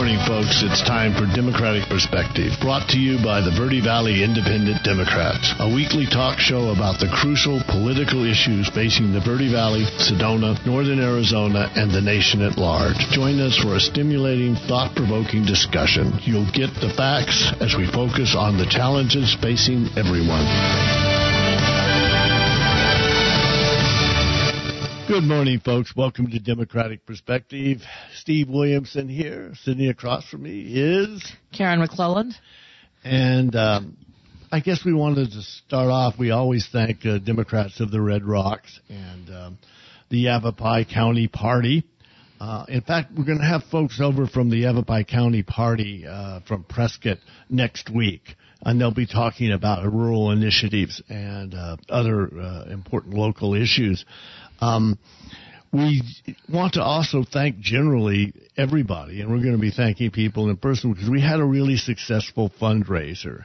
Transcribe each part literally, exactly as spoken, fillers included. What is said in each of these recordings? morning, folks. It's time for Democratic Perspective, brought to you by the Verde Valley Independent Democrats, a weekly talk show about the crucial political issues facing the Verde Valley, Sedona, Northern Arizona, and the nation at large. Join us for a stimulating, thought-provoking discussion. You'll get the facts as we focus on the challenges facing everyone. Good morning, folks. Welcome to Democratic Perspective. Steve Williamson here. Sitting across from me is Karen McClelland. And um, I guess we wanted to start off. We always thank uh, Democrats of the Red Rocks and um, the Avapai County Party. Uh, in fact, we're going to have folks over from the Avapai County Party uh, from Prescott next week. And they'll be talking about rural initiatives and uh, other uh, important local issues. Um, we want to also thank generally everybody, and we're going to be thanking people in person because we had a really successful fundraiser.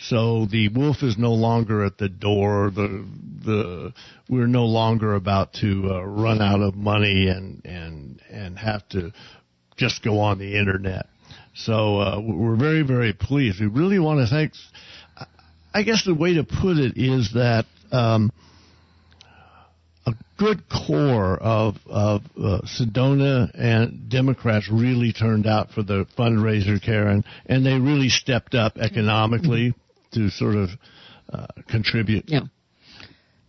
So the wolf is no longer at the door. The the we're no longer about to uh, run out of money and and and have to just go on the internet. So uh, we're very, very pleased. We really want to thank. I guess the way to put it is that um, a good core of of uh, Sedona and Democrats really turned out for the fundraiser, Karen, and they really stepped up economically to sort of uh, contribute. Yeah.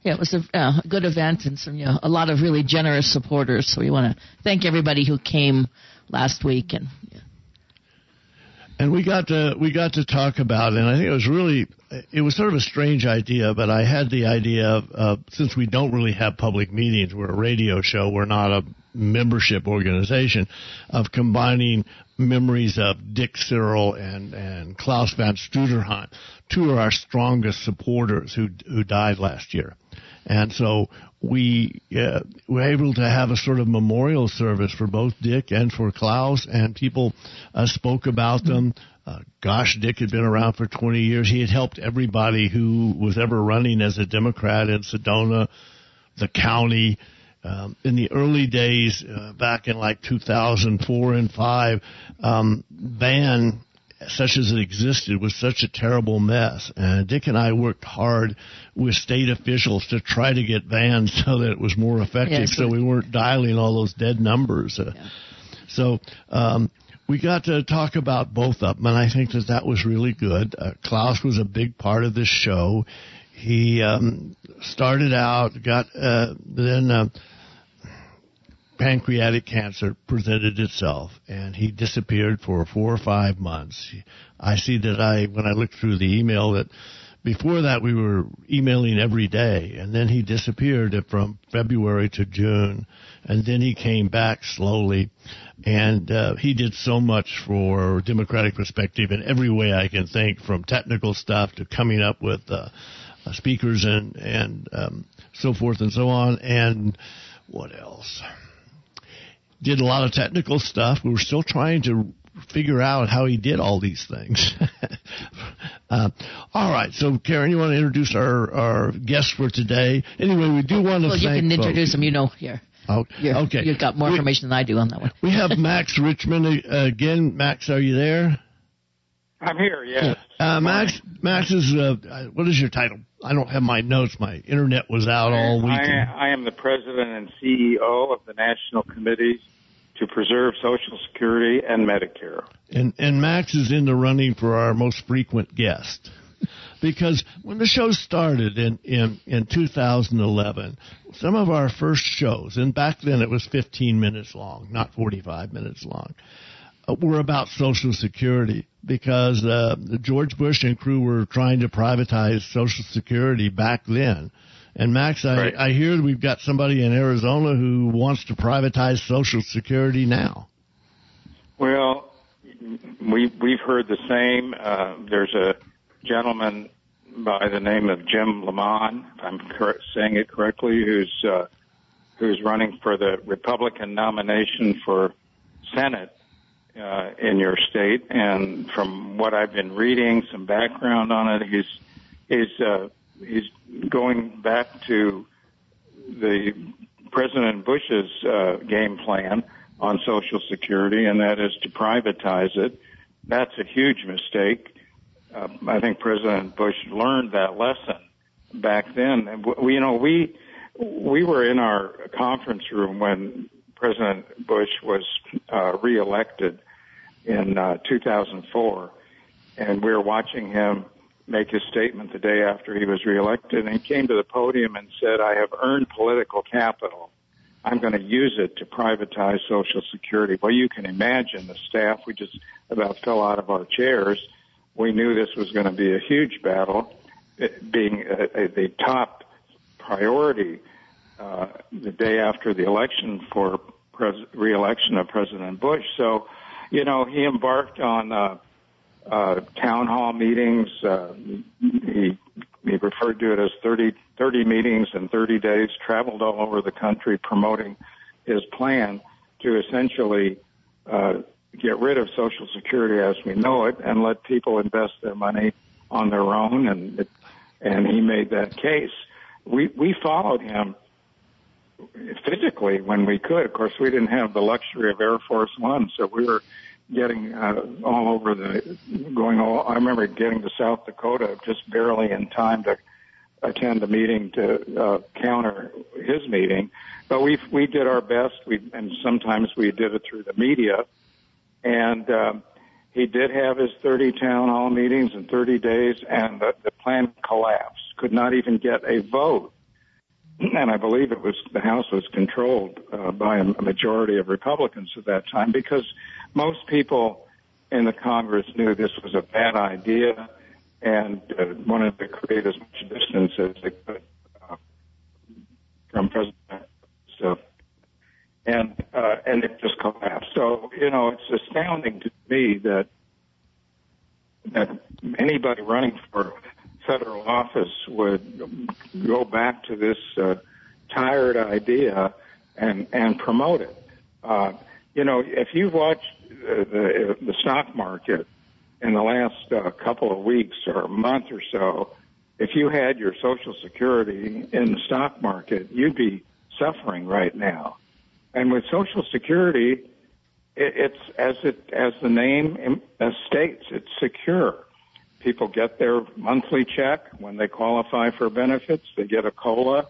Yeah, it was a uh, good event and some, you know, a lot of really generous supporters. So we want to thank everybody who came last week and. Yeah. And we got to we got to talk about it, and I think it was really it was sort of a strange idea, but I had the idea of uh, since we don't really have public meetings, we're a radio show, we're not a membership organization, of combining memories of Dick Cyril and and Klaus van Studerheim, two of our strongest supporters who who died last year, and so we uh, were able to have a sort of memorial service for both Dick and for Klaus, and people uh, spoke about them. Uh, gosh, Dick had been around for twenty years. He had helped everybody who was ever running as a Democrat in Sedona, the county. Um, in the early days, uh, back in like two thousand four and five, um, Van, such as it existed, was such a terrible mess. And Dick and I worked hard with state officials to try to get Van so that it was more effective, yeah, so we weren't dialing all those dead numbers. Uh, yeah. So um, we got to talk about both of them, and I think that that was really good. Uh, Klaus was a big part of this show. He um, started out, got uh, then uh, pancreatic cancer presented itself, and he disappeared for four or five months. I see that I, when I looked through the email, that before that we were emailing every day, and then he disappeared from February to June, and then he came back slowly, and uh, he did so much for Democratic Perspective in every way I can think, from technical stuff to coming up with uh, speakers and, and um, so forth and so on, and what else? Did a lot of technical stuff. We were still trying to figure out how he did all these things. uh, all right. So, Karen, you want to introduce our, our guest for today? Anyway, we do want to well, thank Well, you can introduce folks. him. You know, here. Oh, You're, okay. You've got more we, information than I do on that one. We have Max Richmond again. Max, are you there? I'm here, yes. Uh, Max, Max is, uh, what is your title? I don't have my notes. My internet was out all week. I, I am the president and C E O of the National Committee to Preserve Social Security and Medicare. And, and Max is in the running for our most frequent guest. Because when the show started in, in, in two thousand eleven, some of our first shows, and back then it was fifteen minutes long, not forty-five minutes long, were about Social Security, because uh, George Bush and crew were trying to privatize Social Security back then. And, Max, I, right. I hear we've got somebody in Arizona who wants to privatize Social Security now. Well, we, we've heard the same. Uh, there's a gentleman by the name of Jim Lamont, if I'm cor- saying it correctly, who's, uh, who's running for the Republican nomination for Senate Uh, in your state, and from what I've been reading, some background on it, he's he's uh, he's going back to the President Bush's uh, game plan on Social Security, and that is to privatize it. That's a huge mistake. Uh, I think President Bush learned that lesson back then. And we, you know, we we were in our conference room when President Bush was uh, reelected in uh, two thousand four, and we were watching him make his statement the day after he was reelected, and he came to the podium and said, "I have earned political capital. I'm going to use it to privatize Social Security." Well, you can imagine the staff. We just about fell out of our chairs. We knew this was going to be a huge battle, it being a, a, the top priority uh, the day after the election for pres- re-election of President Bush. So, you know, he embarked on uh, uh, town hall meetings. Uh, he He referred to it as thirty, thirty meetings in thirty days, traveled all over the country promoting his plan to essentially uh, get rid of Social Security as we know it and let people invest their money on their own, and it, and he made that case. We, we followed him physically when we could. Of course, we didn't have the luxury of Air Force One, so we were getting uh, all over the, going all, I remember getting to South Dakota just barely in time to attend a meeting to uh, counter his meeting. But we we did our best, we, and sometimes we did it through the media. And um, he did have his thirty town hall meetings in thirty days, and the, the plan collapsed, could not even get a vote. And I believe it was the House was controlled uh, by a majority of Republicans at that time, because most people in the Congress knew this was a bad idea and uh, wanted to create as much distance as they could uh, from President. So, and uh, and it just collapsed. So, you know, it's astounding to me that that anybody running for federal office would go back to this uh, tired idea and and promote it. Uh, you know, if you've watched uh, the, the stock market in the last uh, couple of weeks or a month or so, if you had your Social Security in the stock market, you'd be suffering right now. And with Social Security, it, it's as it as the name states, it's secure. People get their monthly check when they qualify for benefits. They get a COLA.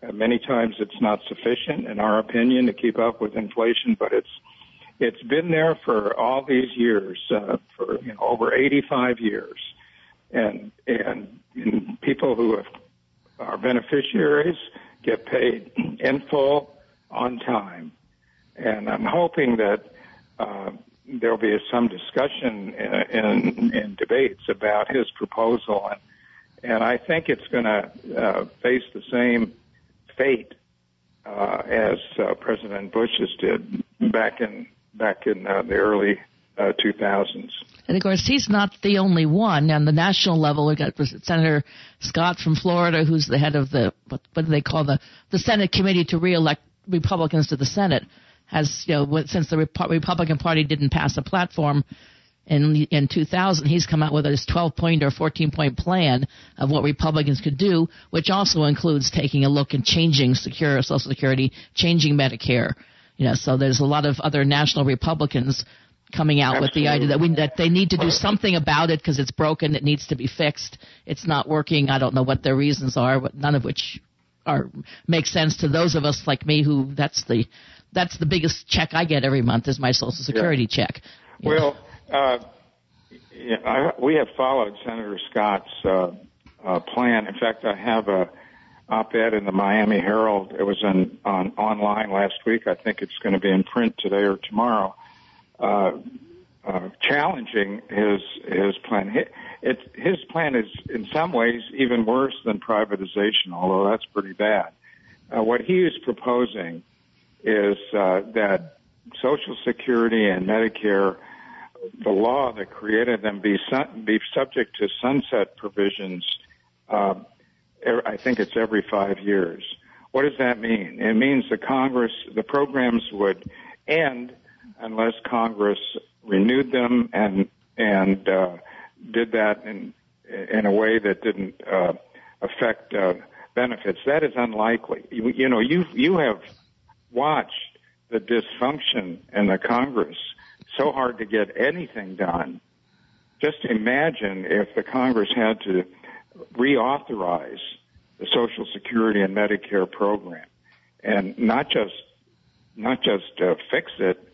Uh, many times it's not sufficient, in our opinion, to keep up with inflation, but it's it's been there for all these years, uh, for you know, over eighty-five years. And, and and people who have, are beneficiaries get paid in full on time. And I'm hoping that Uh, there'll be some discussion in, in debates about his proposal, and and I think it's going to uh, face the same fate uh, as uh, President Bush's did back in back in uh, the early uh, two thousands. And of course, he's not the only one. On the national level, we got Senator Scott from Florida, who's the head of the what, what do they call the the Senate Committee to Re-elect Republicans to the Senate. Has, you know, since the Republican Party didn't pass a platform in in two thousand, he's come out with his twelve-point or fourteen-point plan of what Republicans could do, which also includes taking a look and changing secure Social Security, changing Medicare. You know, so there's a lot of other national Republicans coming out Absolutely. With the idea that we that they need to do something about it because it's broken, it needs to be fixed, it's not working. I don't know what their reasons are, but none of which are make sense to those of us like me who that's the That's the biggest check I get every month is my Social Security yeah. check. Well, uh, yeah, I, we have followed Senator Scott's uh, uh, plan. In fact, I have a op-ed in the Miami Herald. It was in, on online last week. I think it's going to be in print today or tomorrow. Uh, uh, challenging his his plan. His, it, his plan is in some ways even worse than privatization, although that's pretty bad. Uh, what he is proposing is uh, that Social Security and Medicare, the law that created them, be sun- be subject to sunset provisions, uh, er- I think it's every five years. What does that mean? It means the Congress, the programs would end unless Congress renewed them and and uh, did that in, in a way that didn't uh, affect uh, benefits. That is unlikely. You, you know, you you have watched the dysfunction in the Congress, so hard to get anything done. Just imagine if the Congress had to reauthorize the Social Security and Medicare program, and not just not just uh, fix it,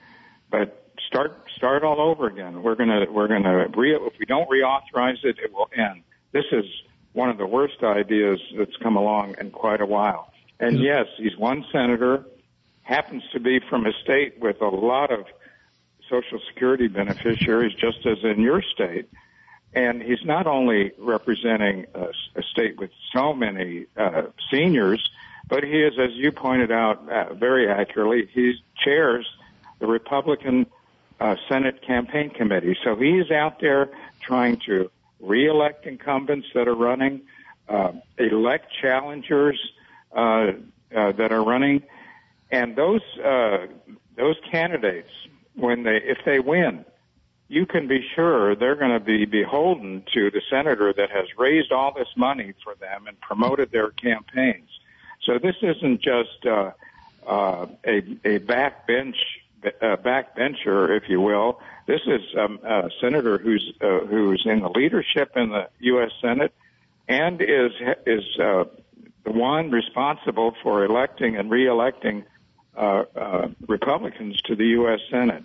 but start start all over again. We're gonna we're gonna re- if we don't reauthorize it, it will end. This is one of the worst ideas that's come along in quite a while. And yes, he's one senator, happens to be from a state with a lot of Social Security beneficiaries, just as in your state. And he's not only representing a, a state with so many uh, seniors, but he is, as you pointed out uh, very accurately, he chairs the Republican uh, Senate Campaign Committee. So he's out there trying to reelect incumbents that are running, uh, elect challengers uh, uh, that are running, and those uh, those candidates, when they if they win, you can be sure they're going to be beholden to the senator that has raised all this money for them and promoted their campaigns. So this isn't just uh, uh, a, a backbench uh, backbencher, if you will. This is um, a senator who's uh, who's in the leadership in the U S. Senate, and is is uh, the one responsible for electing and re-electing uh, uh, Republicans to the U S. Senate.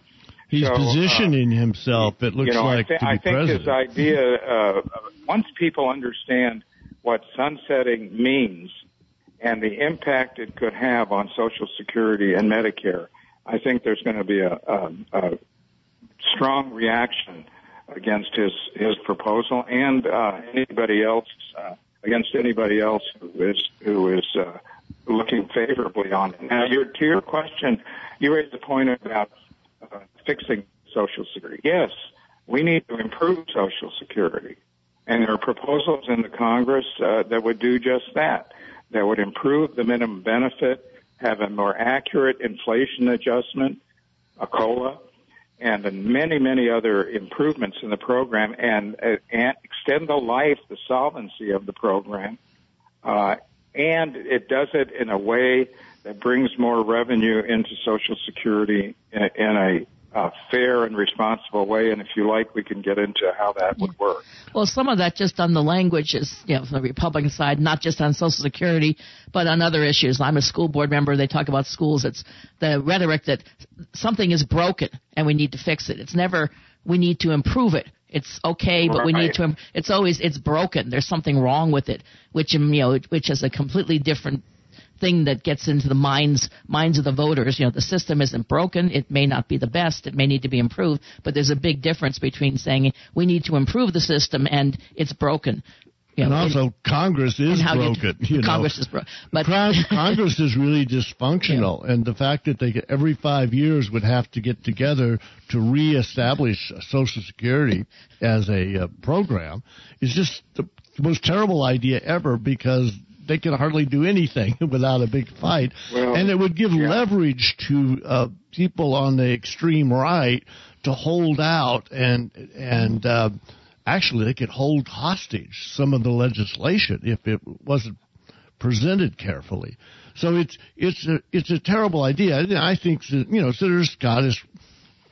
He's so, positioning uh, himself, it looks you know, like, I th- to be I think president. His idea, uh, once people understand what sunsetting means and the impact it could have on Social Security and Medicare, I think there's going to be a, a, a strong reaction against his, his proposal and uh, anybody else, uh, against anybody else who is, who is uh, looking favorably on it. Now, your, to your question, you raised the point about Uh, fixing Social Security. Yes, we need to improve Social Security. And there are proposals in the Congress uh, that would do just that, that would improve the minimum benefit, have a more accurate inflation adjustment, a COLA, and many, many other improvements in the program, and, uh, and extend the life, the solvency of the program. Uh, and it does it in a way that brings more revenue into Social Security in a, in a uh, fair and responsible way. And if you like, we can get into how that would work. Well, some of that just on the language is, you know, from the Republican side, not just on Social Security, but on other issues. I'm a school board member. They talk about schools. It's the rhetoric that something is broken and we need to fix it. It's never we need to improve it. It's okay, but we need to – it's always – it's broken. There's something wrong with it, which, you know, which is a completely different – thing that gets into the minds minds of the voters. You know, the system isn't broken. It may not be the best. It may need to be improved. But there's a big difference between saying we need to improve the system and it's broken. You know, and also, and, Congress is broken. You, you Congress know. is broken. But Congress is really dysfunctional, yeah. And the fact that they every five years would have to get together to reestablish Social Security as a uh, program is just the most terrible idea ever, because they could hardly do anything without a big fight. Well, and it would give yeah. leverage to uh, people on the extreme right to hold out, and and uh, actually they could hold hostage some of the legislation if it wasn't presented carefully. So it's it's a, it's a terrible idea. And I think that, you know, Senator Scott is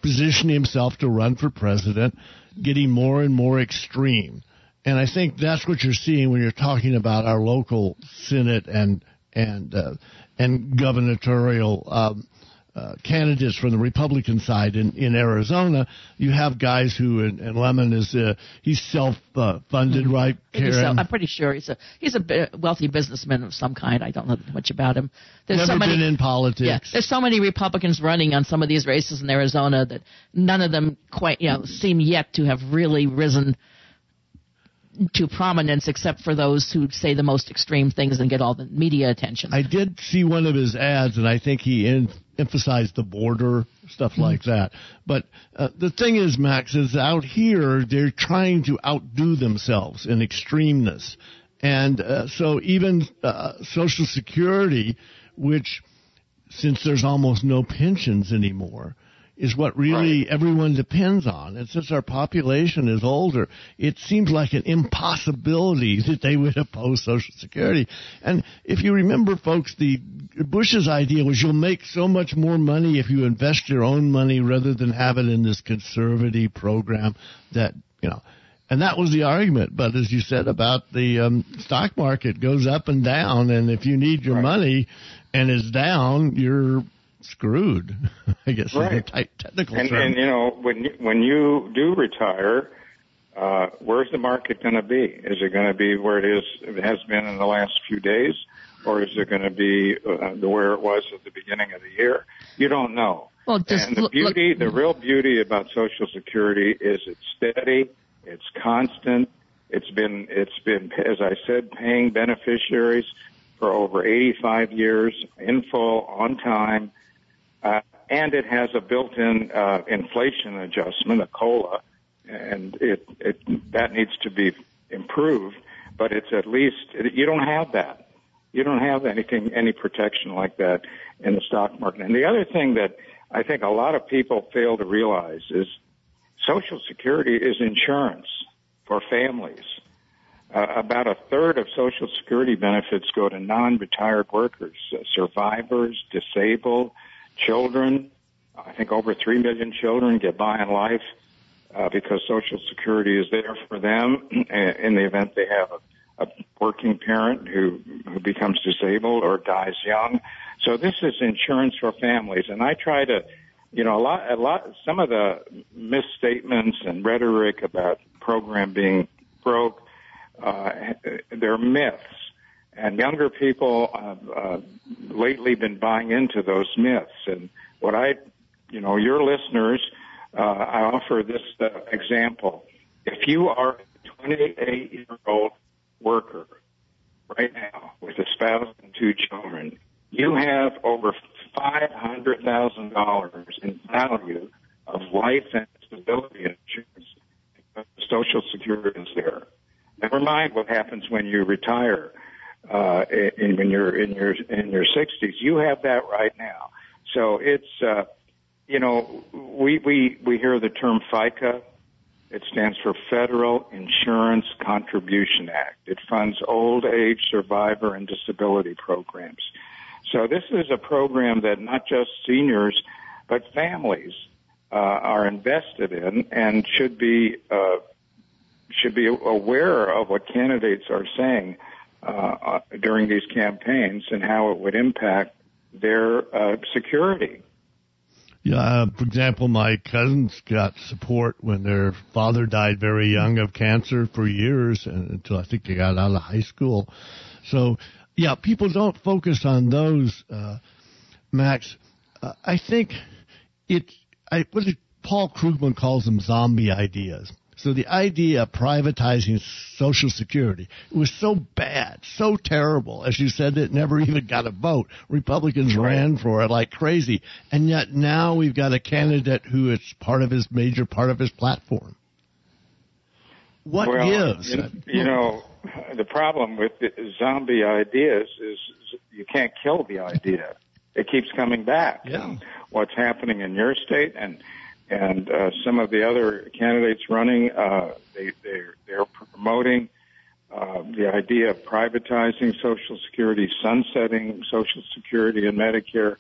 positioning himself to run for president, getting more and more extreme. And I think that's what you're seeing when you're talking about our local Senate and and uh, and gubernatorial um, uh, candidates from the Republican side in, in Arizona. You have guys who, and, and Lemon is uh, he's self-funded, uh, right, Karen? Self, I'm pretty sure he's a he's a wealthy businessman of some kind. I don't know much about him. There's Never so many, been in politics. Yeah, there's so many Republicans running on some of these races in Arizona that none of them quite, you know, seem yet to have really risen to prominence, except for those who say the most extreme things and get all the media attention. I did see one of his ads, and I think he en- emphasized the border, stuff like that. But uh, the thing is, Max, is out here they're trying to outdo themselves in extremeness. And uh, so even uh, Social Security, which, since there's almost no pensions anymore, is what really right. everyone depends on. And since our population is older, it seems like an impossibility that they would oppose Social Security. And if you remember, folks, the Bush's idea was you'll make so much more money if you invest your own money rather than have it in this conservative program that, you know. And that was the argument. But as you said about the um, stock market goes up and down, and if you need your right. money and it's down, you're screwed, I guess, right. in a tight technical and, term. And, you know, when you, when you do retire, uh, where's the market going to be? Is it going to be where it is, it has been in the last few days, or is it going to be uh, where it was at the beginning of the year? You don't know. Well, just and the beauty, look, look. the real beauty about Social Security is it's steady. It's constant. It's been, it's been, as I said, paying beneficiaries for over eighty-five years in full, on time, uh, and it has a built-in uh, inflation adjustment, a COLA, and it, it that needs to be improved. But it's at least you don't have that. You don't have anything, any protection like that in the stock market. And the other thing that I think a lot of people fail to realize is Social Security is insurance for families. Uh, about a third of Social Security benefits go to non-retired workers, uh, survivors, disabled, children. I think over three million children get by in life uh, because Social Security is there for them in the event they have a, a working parent who, who becomes disabled or dies young. So this is insurance for families, and I try to You know, a lot, a lot, some of the misstatements and rhetoric about program being broke, uh, they're myths. And younger people have uh, lately been buying into those myths. And what I, you know, your listeners, uh, I offer this uh, example. If you are a twenty-eight-year-old worker right now with a spouse and two children, you have over five hundred thousand dollars in value of life and disability insurance because Social Security is there. Never mind what happens when you retire, uh, in, when you're in your in your sixties. You have that right now. So it's, uh, you know, we we we hear the term FICA. It stands for Federal Insurance Contribution Act. It funds old age, survivor, and disability programs. So this is a program that not just seniors, but families uh, are invested in and should be uh, should be aware of what candidates are saying uh, during these campaigns and how it would impact their uh, security. Yeah, uh, for example, my cousins got support when their father died very young of cancer for years and until I think they got out of high school. So. Yeah, people don't focus on those, uh, Max. Uh, I think it, I, what did Paul Krugman calls them zombie ideas. So the idea of privatizing Social Security, it was so bad, so terrible. As you said, it never even got a vote. Republicans right. ran for it like crazy. And yet now we've got a candidate who it's part of his major part of his platform. What well, gives? You, you know, the problem with the zombie ideas is you can't kill the idea. It keeps coming back. Yeah. What's happening in your state and and uh, some of the other candidates running, uh, they, they're, they're promoting uh, the idea of privatizing Social Security, sunsetting Social Security and Medicare.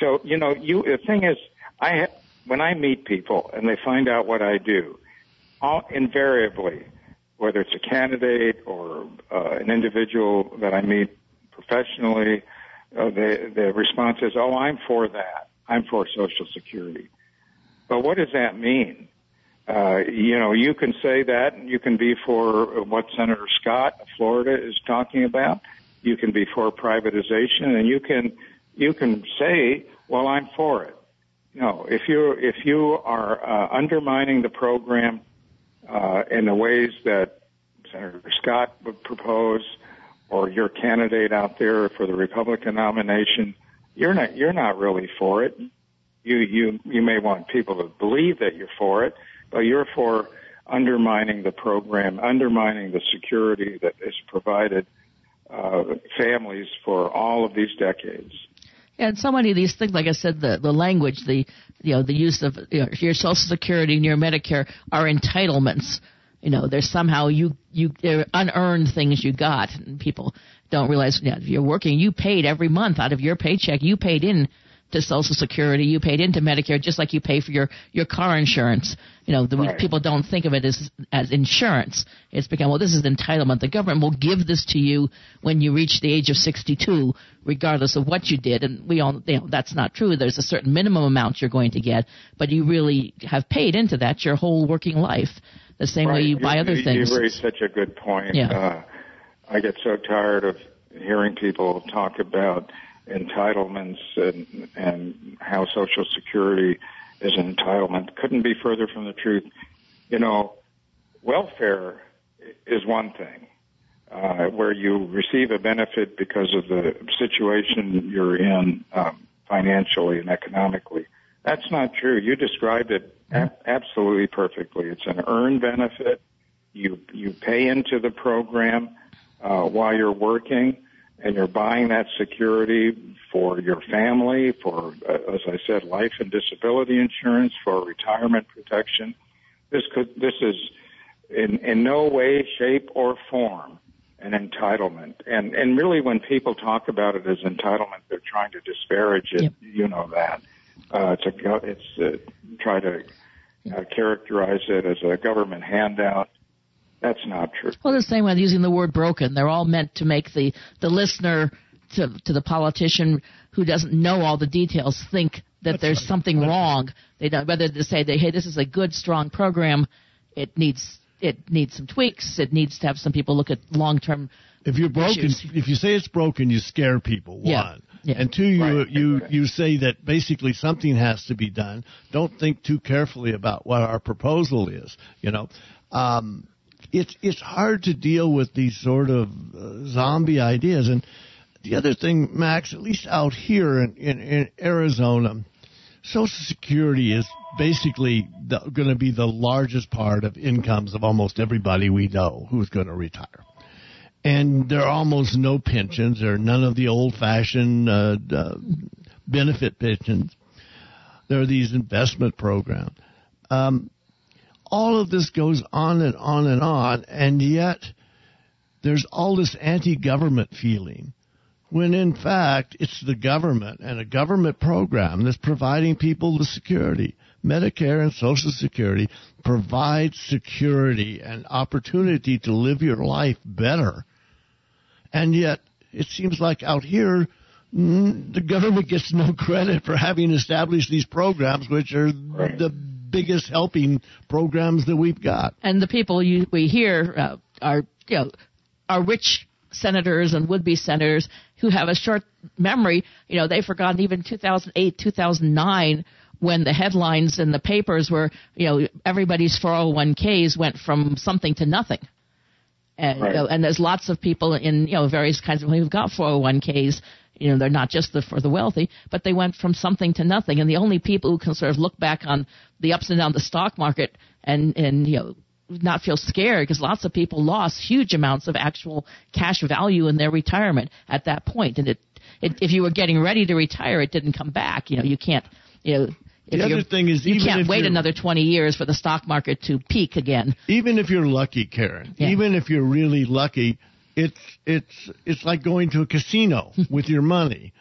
So, you know, you the thing is, I ha- when I meet people and they find out what I do, All, invariably, whether it's a candidate or uh, an individual that I meet professionally, uh, the, the response is, oh, I'm for that. I'm for Social Security. But what does that mean? Uh, you know, you can say that, and you can be for what Senator Scott of Florida is talking about. You can be for privatization, and you can you can say, well, I'm for it. No, if you if you are uh, undermining the program Uh, in the ways that Senator Scott would propose, or your candidate out there for the Republican nomination, you're not you're not really for it. You you you may want people to believe that you're for it, but you're for undermining the program, undermining the security that is provided uh, families for all of these decades. And so many of these things, like I said, the, the language, the you know, the use of you know, your Social Security and your Medicare are entitlements. You know, they're somehow you you they're unearned things you got, and people don't realize you know, if you're working, you paid every month out of your paycheck. You paid in to Social Security, you paid into Medicare, just like you pay for your, your car insurance. You know, the, right. People don't think of it as as insurance. It's become, well, this is entitlement. The government will give this to you when you reach the age of sixty-two, regardless of what you did. And we all, you know, that's not true. There's a certain minimum amount you're going to get, but you really have paid into that your whole working life, the same right. way you, you buy other you, things. You raised such a good point. Yeah. Uh, I get so tired of hearing people talk about entitlements and, and how Social Security is an entitlement. Couldn't be further from the truth. You know, welfare is one thing, uh, where you receive a benefit because of the situation you're in um, financially and economically. That's not true. You described it a- absolutely perfectly. It's an earned benefit. You, you pay into the program uh, while you're working. And you're buying that security for your family, for, uh, as I said, life and disability insurance, for retirement protection. This could, this is in, in no way, shape, or form an entitlement. And, and really when people talk about it as entitlement, they're trying to disparage it. Yep. You know that. Uh, it's a, it's, uh, try to uh, characterize it as a government handout. That's not true. Well, the same way using the word broken. They're all meant to make the, the listener to to the politician who doesn't know all the details think that That's there's funny. something That's wrong. Funny. They don't, whether they say, they, hey, this is a good, strong program, it needs it needs some tweaks. It needs to have some people look at long-term If you're broken, issues. If you say it's broken, you scare people, one. Yeah. Yeah. And two, you, right. you you say that basically something has to be done. Don't think too carefully about what our proposal is, you know. Um It's it's hard to deal with these sort of uh, zombie ideas. And the other thing, Max, at least out here in, in, in Arizona, Social Security is basically going to be the largest part of incomes of almost everybody we know who's going to retire. And there are almost no pensions. There are none of the old-fashioned uh, uh, benefit pensions. There are these investment programs. Um All of this goes on and on and on, and yet there's all this anti-government feeling when, in fact, it's the government and a government program that's providing people with security. Medicare and Social Security provide security and opportunity to live your life better. And yet it seems like out here the government gets no credit for having established these programs, which are right. the biggest helping programs that we've got. And the people you, we hear uh, are, you know, are rich senators and would-be senators who have a short memory. You know, they've forgotten even two thousand eight, two thousand nine, when the headlines in the papers were, you know, everybody's four oh one k's went from something to nothing. And, right. you know, and there's lots of people in, you know, various kinds of people who've got four oh one k's. You know, they're not just the, for the wealthy, but they went from something to nothing. And the only people who can sort of look back on the ups and downs of the stock market and, and you know, not feel scared, because lots of people lost huge amounts of actual cash value in their retirement at that point. And it, it, if you were getting ready to retire, it didn't come back. You know, you can't, you know. If the other thing is, you can't wait another twenty years for the stock market to peak again. Even if you're lucky, Karen, yeah. even if you're really lucky, It's it's it's like going to a casino with your money.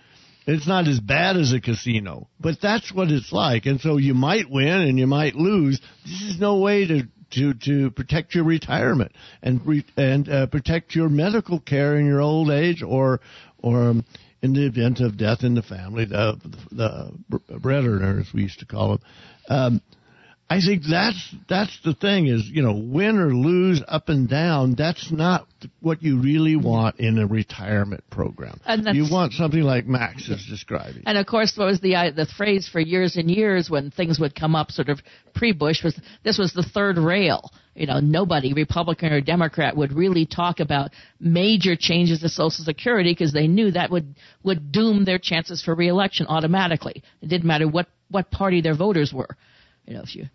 It's not as bad as a casino, but that's what it's like. And so you might win and you might lose. This is no way to to, to protect your retirement and re, and uh, protect your medical care in your old age or or um, in the event of death in the family, the the bread earners we used to call them. Um, I think that's that's the thing is, you know, win or lose, up and down, that's not what you really want in a retirement program. You want something like Max is describing. And, of course, what was the uh, the phrase for years and years when things would come up sort of pre-Bush was this was the third rail. You know, nobody, Republican or Democrat, would really talk about major changes to Social Security because they knew that would, would doom their chances for re-election automatically. It didn't matter what, what party their voters were. You know, if you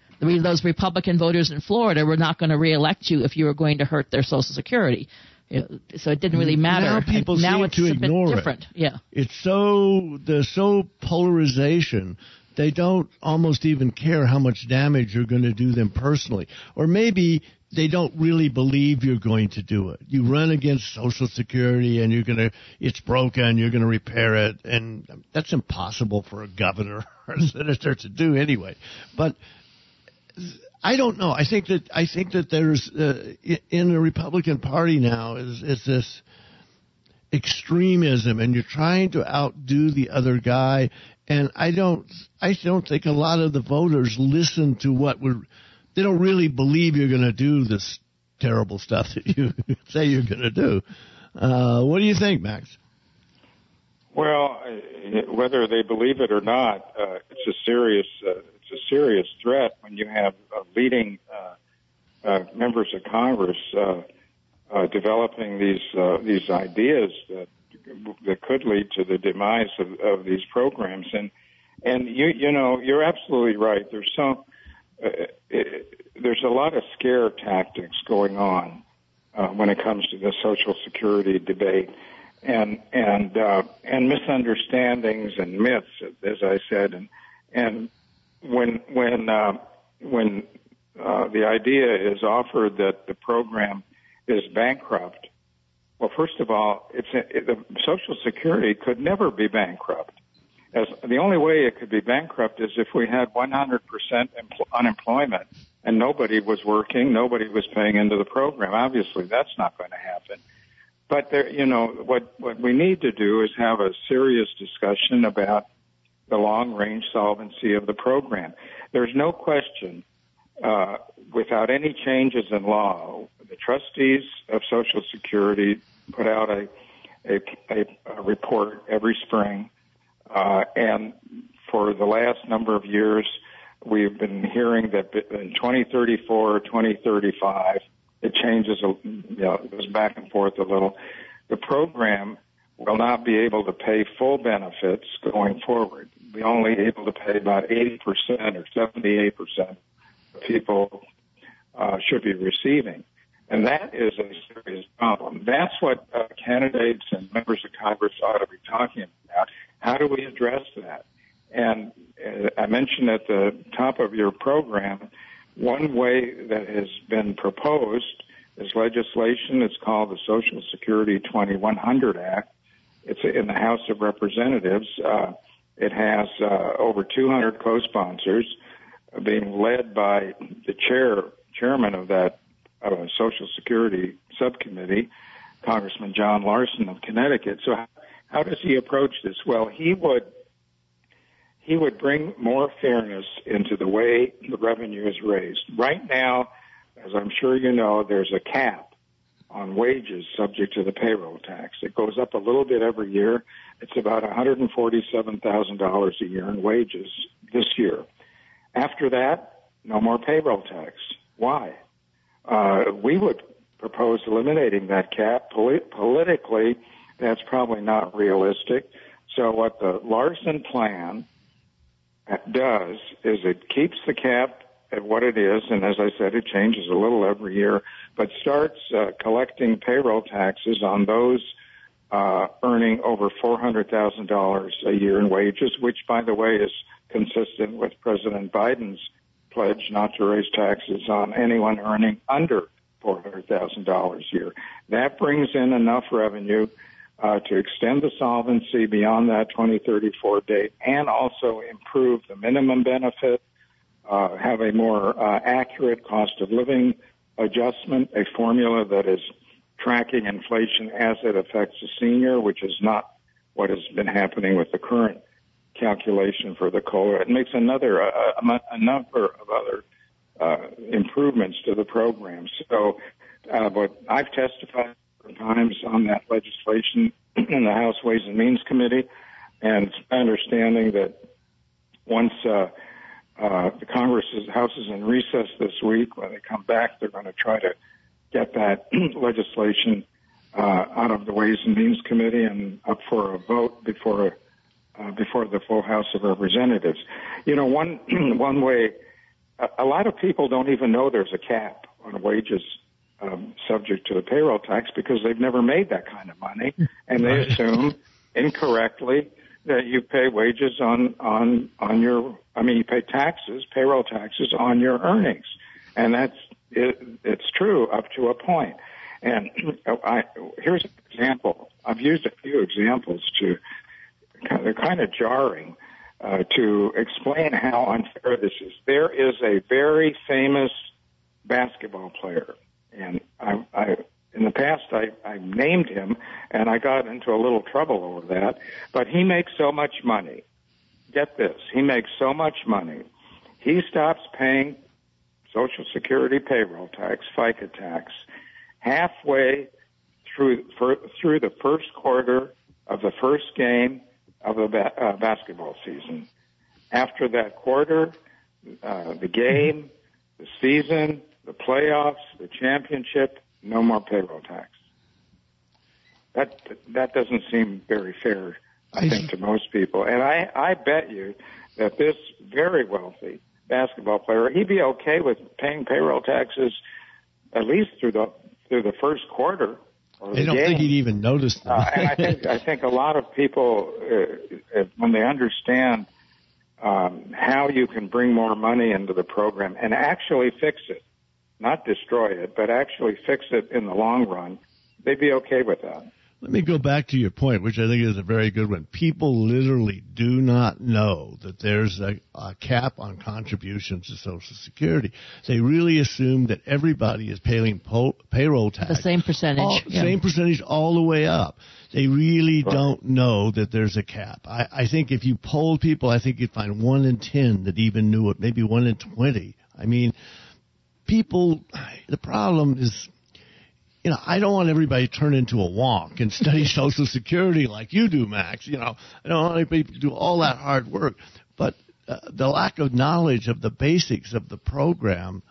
those Republican voters in Florida were not going to reelect you if you were going to hurt their Social Security. So it didn't really matter. Now people now seem it's to ignore bit different. It. Yeah. It's so there's so polarization. They don't almost even care how much damage you're going to do them personally, or maybe they don't really believe you're going to do it. You run against Social Security and you're going to it's broken. You're going to repair it, and that's impossible for a governor or a senator to do anyway. But I don't know. I think that I think that there's uh, in the Republican Party now is, is this extremism, and you're trying to outdo the other guy. And I don't I don't think a lot of the voters listen to what we're they don't really believe you're going to do this terrible stuff that you say you're going to do. Uh, what do you think, Max? Well, whether they believe it or not, uh, it's a serious uh, it's a serious threat when you have uh, leading uh, uh, members of Congress uh, uh, developing these uh, these ideas that that could lead to the demise of, of these programs. And and you you know you're absolutely right. There's some uh, it, there's a lot of scare tactics going on uh, when it comes to the Social Security debate. And and uh, and misunderstandings and myths, as I said, and and when when uh, when uh, the idea is offered that the program is bankrupt, well, first of all, it's it, the Social Security could never be bankrupt. As the only way it could be bankrupt is if we had one hundred percent empl- unemployment and nobody was working, nobody was paying into the program. Obviously, that's not going to happen. But there, you know, what, what we need to do is have a serious discussion about the long-range solvency of the program. There's no question, uh, without any changes in law, the trustees of Social Security put out a a, a, a report every spring, uh, and for the last number of years, we've been hearing that in twenty thirty-four, twenty thirty-five. It changes, you know, it goes back and forth a little. The program will not be able to pay full benefits going forward. We're only able to pay about eighty percent or seventy-eight percent of people uh, should be receiving. And that is a serious problem. That's what uh, candidates and members of Congress ought to be talking about. How do we address that? And uh, I mentioned at the top of your program, one way that has been proposed is legislation. It's called the Social Security twenty-one hundred Act. It's in the House of Representatives. Uh, it has uh, over two hundred co-sponsors, being led by the chair, chairman of that uh, Social Security subcommittee, Congressman John Larson of Connecticut. So how, how does he approach this? Well, he would He would bring more fairness into the way the revenue is raised. Right now, as I'm sure you know, there's a cap on wages subject to the payroll tax. It goes up a little bit every year. It's about one hundred forty-seven thousand dollars a year in wages this year. After that, no more payroll tax. Why? Uh, we would propose eliminating that cap. Polit- politically, that's probably not realistic. So what the Larson plan does is it keeps the cap at what it is, and as I said, it changes a little every year, but starts uh, collecting payroll taxes on those uh, earning over four hundred thousand dollars a year in wages, which, by the way, is consistent with President Biden's pledge not to raise taxes on anyone earning under four hundred thousand dollars a year. That brings in enough revenue Uh, to extend the solvency beyond that twenty thirty-four date and also improve the minimum benefit, uh, have a more uh, accurate cost of living adjustment, a formula that is tracking inflation as it affects the senior, which is not what has been happening with the current calculation for the COLA. It makes another uh, a number of other uh, improvements to the program. So uh, what I've testified times on that legislation in the House Ways and Means Committee, and it's my understanding that once uh, uh, the Congress's House is in recess this week, when they come back, they're going to try to get that legislation uh, out of the Ways and Means Committee and up for a vote before a, uh, before the full House of Representatives. You know, one one way, a, a lot of people don't even know there's a cap on wages um, subject to the payroll tax because they've never made that kind of money, and they assume incorrectly that you pay wages on on on your I mean you pay taxes, payroll taxes on your earnings, and that's it, it's true up to a point. And I, here's an example. I've used a few examples to they're kind of jarring uh, to explain how unfair this is. There is a very famous basketball player, and I, I in the past I, I named him, and I got into a little trouble over that. But he makes so much money. Get this: he makes so much money, he stops paying Social Security payroll tax, FICA tax, halfway through for, through the first quarter of the first game of the ba- uh, basketball season. After that quarter, uh, the game, the season, the playoffs, the championship, no more payroll tax. That that doesn't seem very fair, I think, to most people. And I, I bet you that this very wealthy basketball player, he'd be okay with paying payroll taxes at least through the through the first quarter. Or they don't game. think he'd even notice that. uh, and I think I think a lot of people, uh, when they understand um, how you can bring more money into the program and actually fix it, not destroy it, but actually fix it in the long run, they'd be okay with that. Let me go back to your point, which I think is a very good one. People literally do not know that there's a, a cap on contributions to Social Security. They really assume that everybody is paying po- payroll tax. The same percentage. All, yeah. Same percentage all the way up. They really right. don't know that there's a cap. I, I think if you polled people, I think you'd find one in ten that even knew it, maybe one in twenty. I mean, people, the problem is... You know, I don't want everybody to turn into a wonk and study Social Security like you do, Max. You know, I don't want anybody to do all that hard work. But uh, the lack of knowledge of the basics of the program,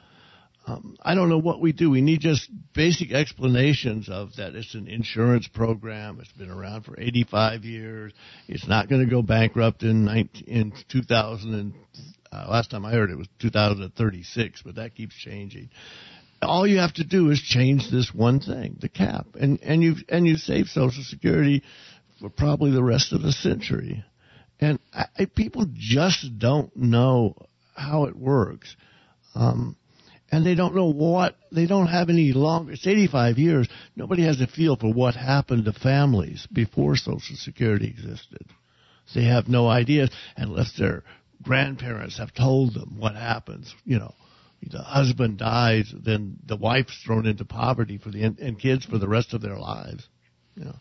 um, I don't know what we do. We need just basic explanations of that it's an insurance program. It's been around for eighty-five years. It's not going to go bankrupt in, nineteen, in two thousand. And, uh, last time I heard it was two thousand thirty-six, but that keeps changing. All you have to do is change this one thing, the cap, and, and you and you save Social Security for probably the rest of the century. And I, I, people just don't know how it works, um, and they don't know what they don't have any longer. It's eighty-five years. Nobody has a feel for what happened to families before Social Security existed. They have no idea unless their grandparents have told them what happens, you know. The husband dies, then the wife's thrown into poverty for the and, and kids for the rest of their lives. You know,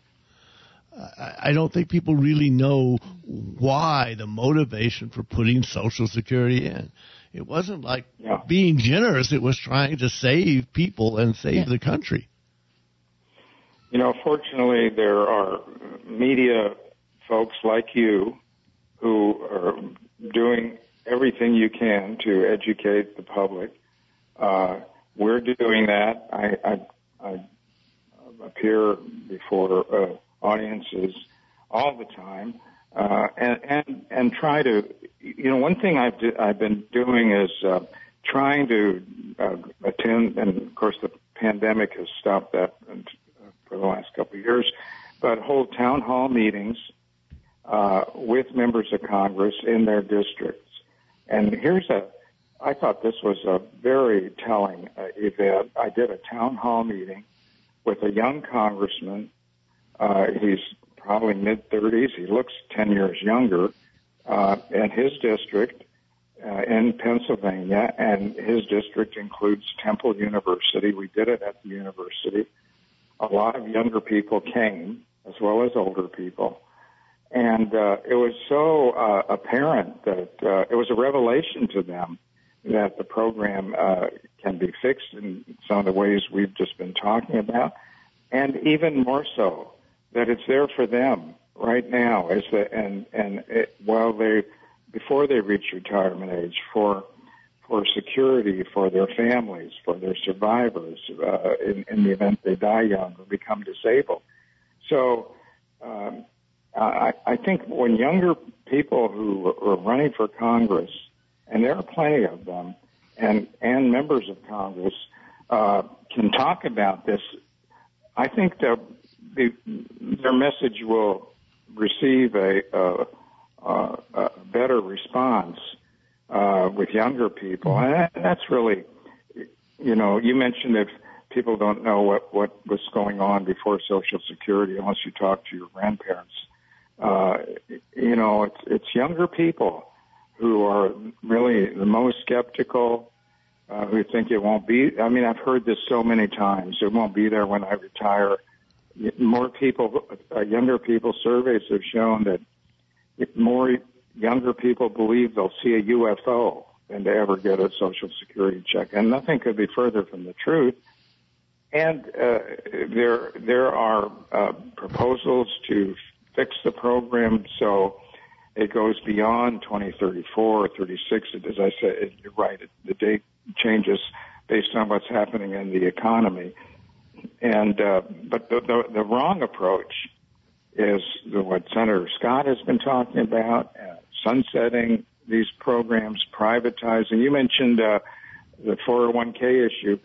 I, I don't think people really know why the motivation for putting Social Security in. It wasn't like yeah. being generous. It was trying to save people and save yeah. the country. You know, fortunately, there are media folks like you who are doing everything you can to educate the public. Uh, we're doing that. I, I, I appear before uh, audiences all the time, uh, and, and, and try to, you know, one thing I've, do, I've been doing is, uh, trying to, uh, attend, and of course the pandemic has stopped that for the last couple of years, but hold town hall meetings, uh, with members of Congress in their district. And here's a, I thought this was a very telling uh, event. I did a town hall meeting with a young congressman. Uh, he's probably mid-thirties. He looks ten years younger, uh, in his district, uh, in Pennsylvania. And his district includes Temple University. We did it at the university. A lot of younger people came, as well as older people. And uh, it was so uh, apparent that uh, it was a revelation to them that the program uh, can be fixed in some of the ways we've just been talking about, and even more so that it's there for them right now. As the, and and it, while they before they reach retirement age, for for security for their families, for their survivors, uh, in, in the event they die young or become disabled. So. Um, I, I think when younger people who are running for Congress, and there are plenty of them, and, and members of Congress, uh, can talk about this, I think their their message will receive a, a, a, a better response uh, with younger people, and that, that's really, you know, you mentioned that people don't know what what was going on before Social Security unless you talk to your grandparents. Uh, you know, it's it's younger people who are really the most skeptical, uh, who think it won't be. I mean, I've heard this so many times. It won't be there when I retire. More people, uh, younger people, surveys have shown that more younger people believe they'll see a U F O than to ever get a Social Security check. And nothing could be further from the truth. And uh, there there are uh, proposals to fix the program so it goes beyond twenty thirty-four or thirty-six. As I said, you're right, the date changes based on what's happening in the economy. And uh, but the, the, the wrong approach is what Senator Scott has been talking about: uh, sunsetting these programs, privatizing. You mentioned uh, the four oh one k issue.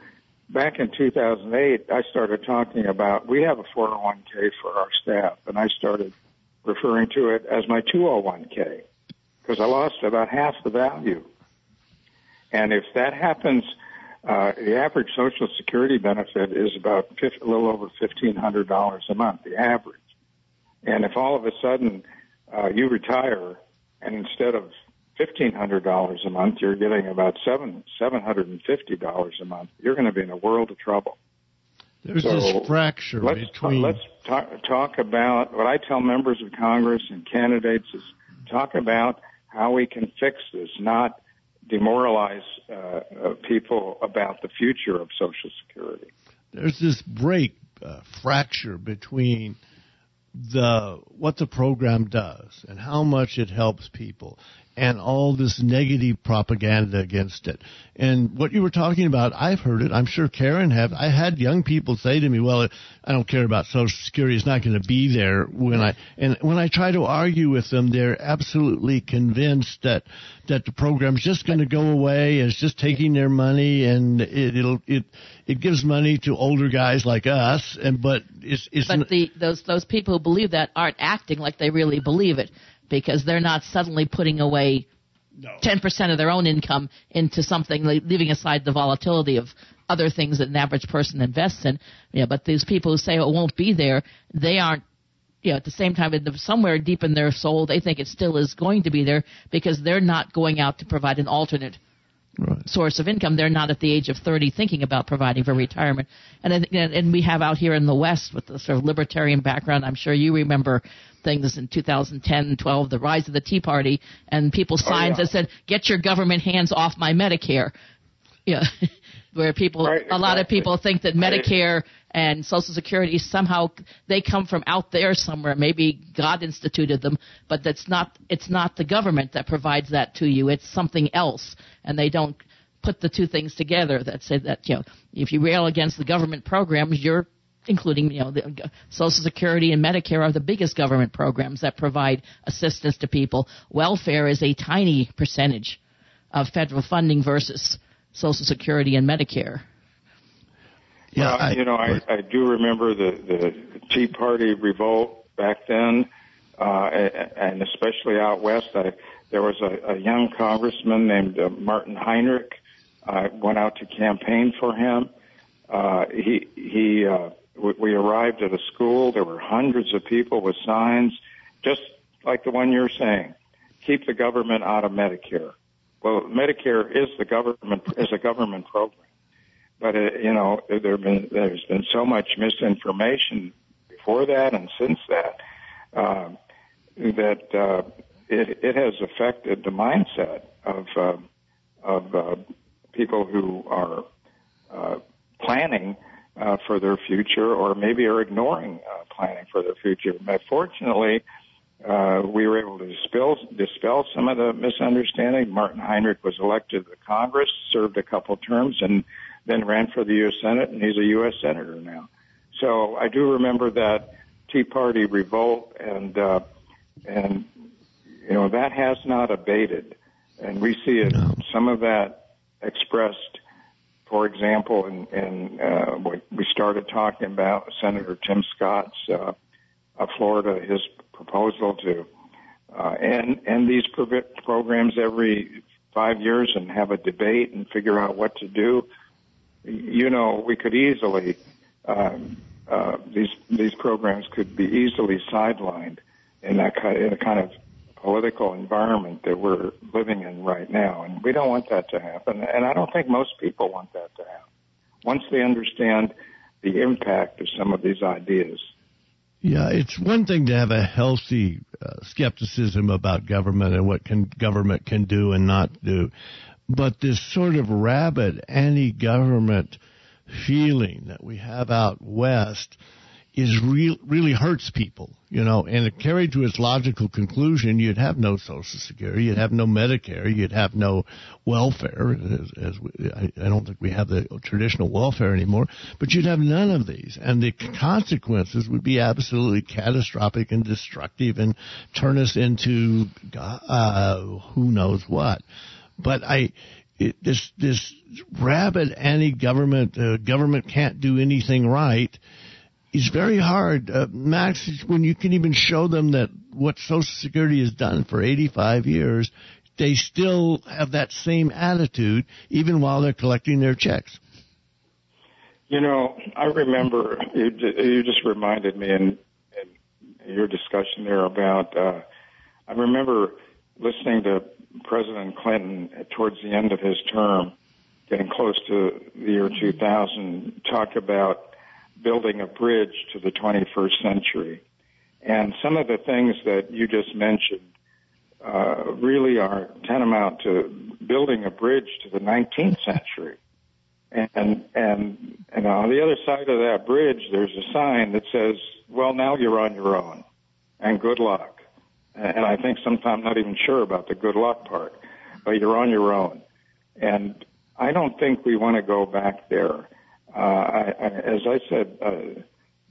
Back in two thousand eight, I started talking about, we have a four oh one k for our staff, and I started referring to it as my two oh one k because I lost about half the value. And if that happens, uh, the average Social Security benefit is about a little over fifteen hundred dollars a month, the average. And if all of a sudden uh, you retire, and instead of fifteen hundred dollars a month, you're getting about seven seven hundred and fifty dollars a month. You're going to be in a world of trouble. There's so this fracture let's between. T- let's t- talk about what I tell members of Congress and candidates is talk about how we can fix this, not demoralize uh, people about the future of Social Security. There's this break uh, fracture between the what the program does and how much it helps people, and all this negative propaganda against it. And what you were talking about, I've heard it. I'm sure Karen have. I had young people say to me, well, I don't care about Social Security. It's not going to be there. When I and when I try to argue with them, they're absolutely convinced that, that the program's just going to go away and it's just taking their money, and it, it'll it it gives money to older guys like us. And But, it's, it's but the, those those people who believe that aren't acting like they really believe it, because they're not suddenly putting away no. ten percent of their own income into something, leaving aside the volatility of other things that an average person invests in. You know, but these people who say, oh, it won't be there, they aren't, you know, at the same time, somewhere deep in their soul, they think it still is going to be there because they're not going out to provide an alternate right. source of income. They're not at the age of thirty thinking about providing for retirement. And, I think, and we have out here in the West with the sort of libertarian background, I'm sure you remember things in two thousand ten, twelve, the rise of the Tea Party, and people's signs oh, yeah. that said, get your government hands off my Medicare. Yeah, where people, right, exactly. a lot of people think that Medicare and Social Security somehow, they come from out there somewhere. Maybe God instituted them, but that's not, it's not the government that provides that to you. It's something else, and they don't put the two things together that say that, you know, if you rail against the government programs, you're including, you know, the Social Security and Medicare are the biggest government programs that provide assistance to people. Welfare is a tiny percentage of federal funding versus Social Security and Medicare. Yeah, well, I, you know, I, I do remember the, the Tea Party revolt back then, uh, and especially out west. I, there was a, a young congressman named uh, Martin Heinrich. I uh, went out to campaign for him. Uh, he he. Uh, We arrived at a school. There were hundreds of people with signs, just like the one you're saying. Keep the government out of Medicare. Well, Medicare is the government is a government program, but it, you know there been, there's been so much misinformation before that and since that uh, that uh, it, it has affected the mindset of uh, of uh, people who are uh, planning. Uh, for their future, or maybe are ignoring uh, planning for their future. But fortunately, uh, we were able to dispel, dispel some of the misunderstanding. Martin Heinrich was elected to Congress, served a couple terms, and then ran for the U S Senate, and he's a U S Senator now. So I do remember that Tea Party revolt, and, uh, and you know, that has not abated. And we see it, no. some of that expressed for example, in, in uh, what we started talking about, Senator Jim Scott's uh, of Florida, his proposal to uh, end, end these pro- programs every five years and have a debate and figure out what to do. You know, we could easily, um, uh, these these programs could be easily sidelined in that kind of, in a kind of political environment that we're living in right now. And we don't want that to happen. And I don't think most people want that to happen once they understand the impact of some of these ideas. Yeah, it's one thing to have a healthy uh, skepticism about government and what can government can do and not do. But this sort of rabid anti-government feeling that we have out West is real, really hurts people, you know, and it carried to its logical conclusion, you'd have no Social Security, you'd have no Medicare, you'd have no welfare, as, as we, I, I don't think we have the traditional welfare anymore, but you'd have none of these, and the consequences would be absolutely catastrophic and destructive and turn us into uh, who knows what. But I, it, this this rabid anti-government, uh, government can't do anything right, is very hard, uh, Max. When you can even show them that what Social Security has done for eighty-five years, they still have that same attitude, even while they're collecting their checks. You know, I remember you, you just reminded me in, in your discussion there about. Uh, I remember listening to President Clinton towards the end of his term, getting close to the year two thousand, talk about building a bridge to the twenty-first century. And some of the things that you just mentioned uh, really are tantamount to building a bridge to the nineteenth century. And, and, and on the other side of that bridge, there's a sign that says, well, now you're on your own, and good luck. And I think sometimes not even sure about the good luck part, but you're on your own. And I don't think we want to go back there. Uh, I, I, as I said, uh,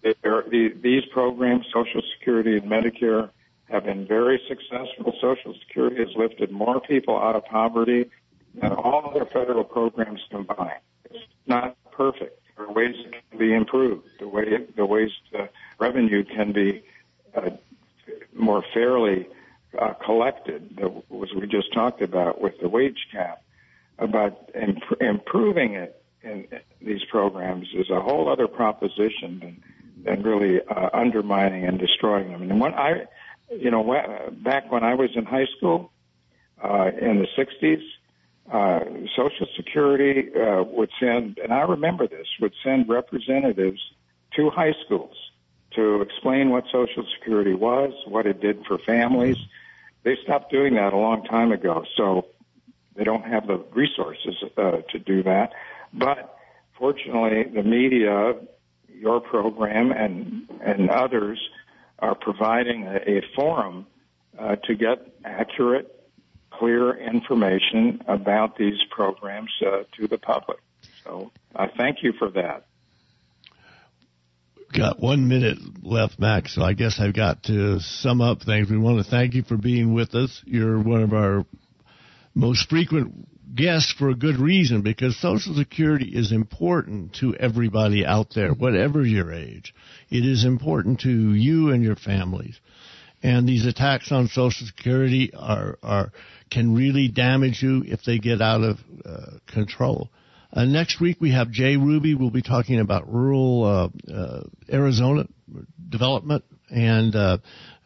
there, the, these programs, Social Security and Medicare, have been very successful. Social Security has lifted more people out of poverty than all other federal programs combined. It's not perfect. There are ways it can be improved. The way the ways the revenue can be uh, more fairly uh, collected, that was we just talked about with the wage cap, about imp- improving it in these programs is a whole other proposition than, than really uh, undermining and destroying them. And when I, you know, back when I was in high school uh, in the sixties, uh, Social Security uh, would send, and I remember this, would send representatives to high schools to explain what Social Security was, what it did for families. They stopped doing that a long time ago, so they don't have the resources uh, to do that. But fortunately, the media, your program, and and others are providing a, a forum uh, to get accurate, clear information about these programs uh, to the public. So I thank you for that. Got one minute left, Max, so I guess I've got to sum up things. We want to thank you for being with us. You're one of our most frequent guests for a good reason, because Social Security is important to everybody out there, whatever your age. It is important to you and your families. And these attacks on Social Security are, are can really damage you if they get out of uh, control. Uh, next week, we have Jay Ruby. We'll be talking about rural uh, uh, Arizona development and uh,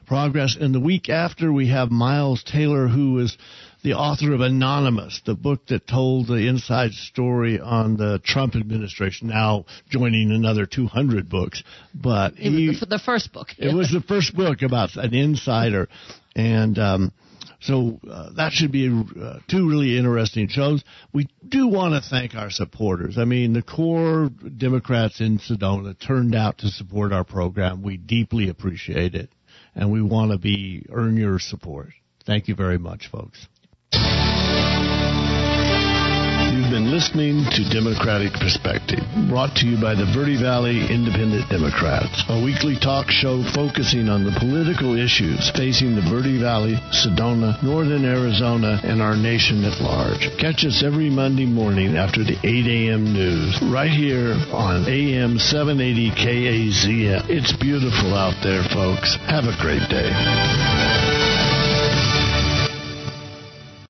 progress. And the week after, we have Miles Taylor, who is the author of Anonymous, the book that told the inside story on the Trump administration, now joining another two hundred books. But he, it was the first book. It was the first book about an insider. And um So uh, that should be uh, two really interesting shows. We do want to thank our supporters. I mean, the core Democrats in Sedona turned out to support our program. We deeply appreciate it, and we want to be earn your support. Thank you very much, folks. You've been listening to Democratic Perspective, brought to you by the Verde Valley Independent Democrats, a weekly talk show focusing on the political issues facing the Verde Valley, Sedona, Northern Arizona, and our nation at large. Catch us every Monday morning after the eight a.m. news, right here on A M seven eighty K A Z M. It's beautiful out there, folks. Have a great day.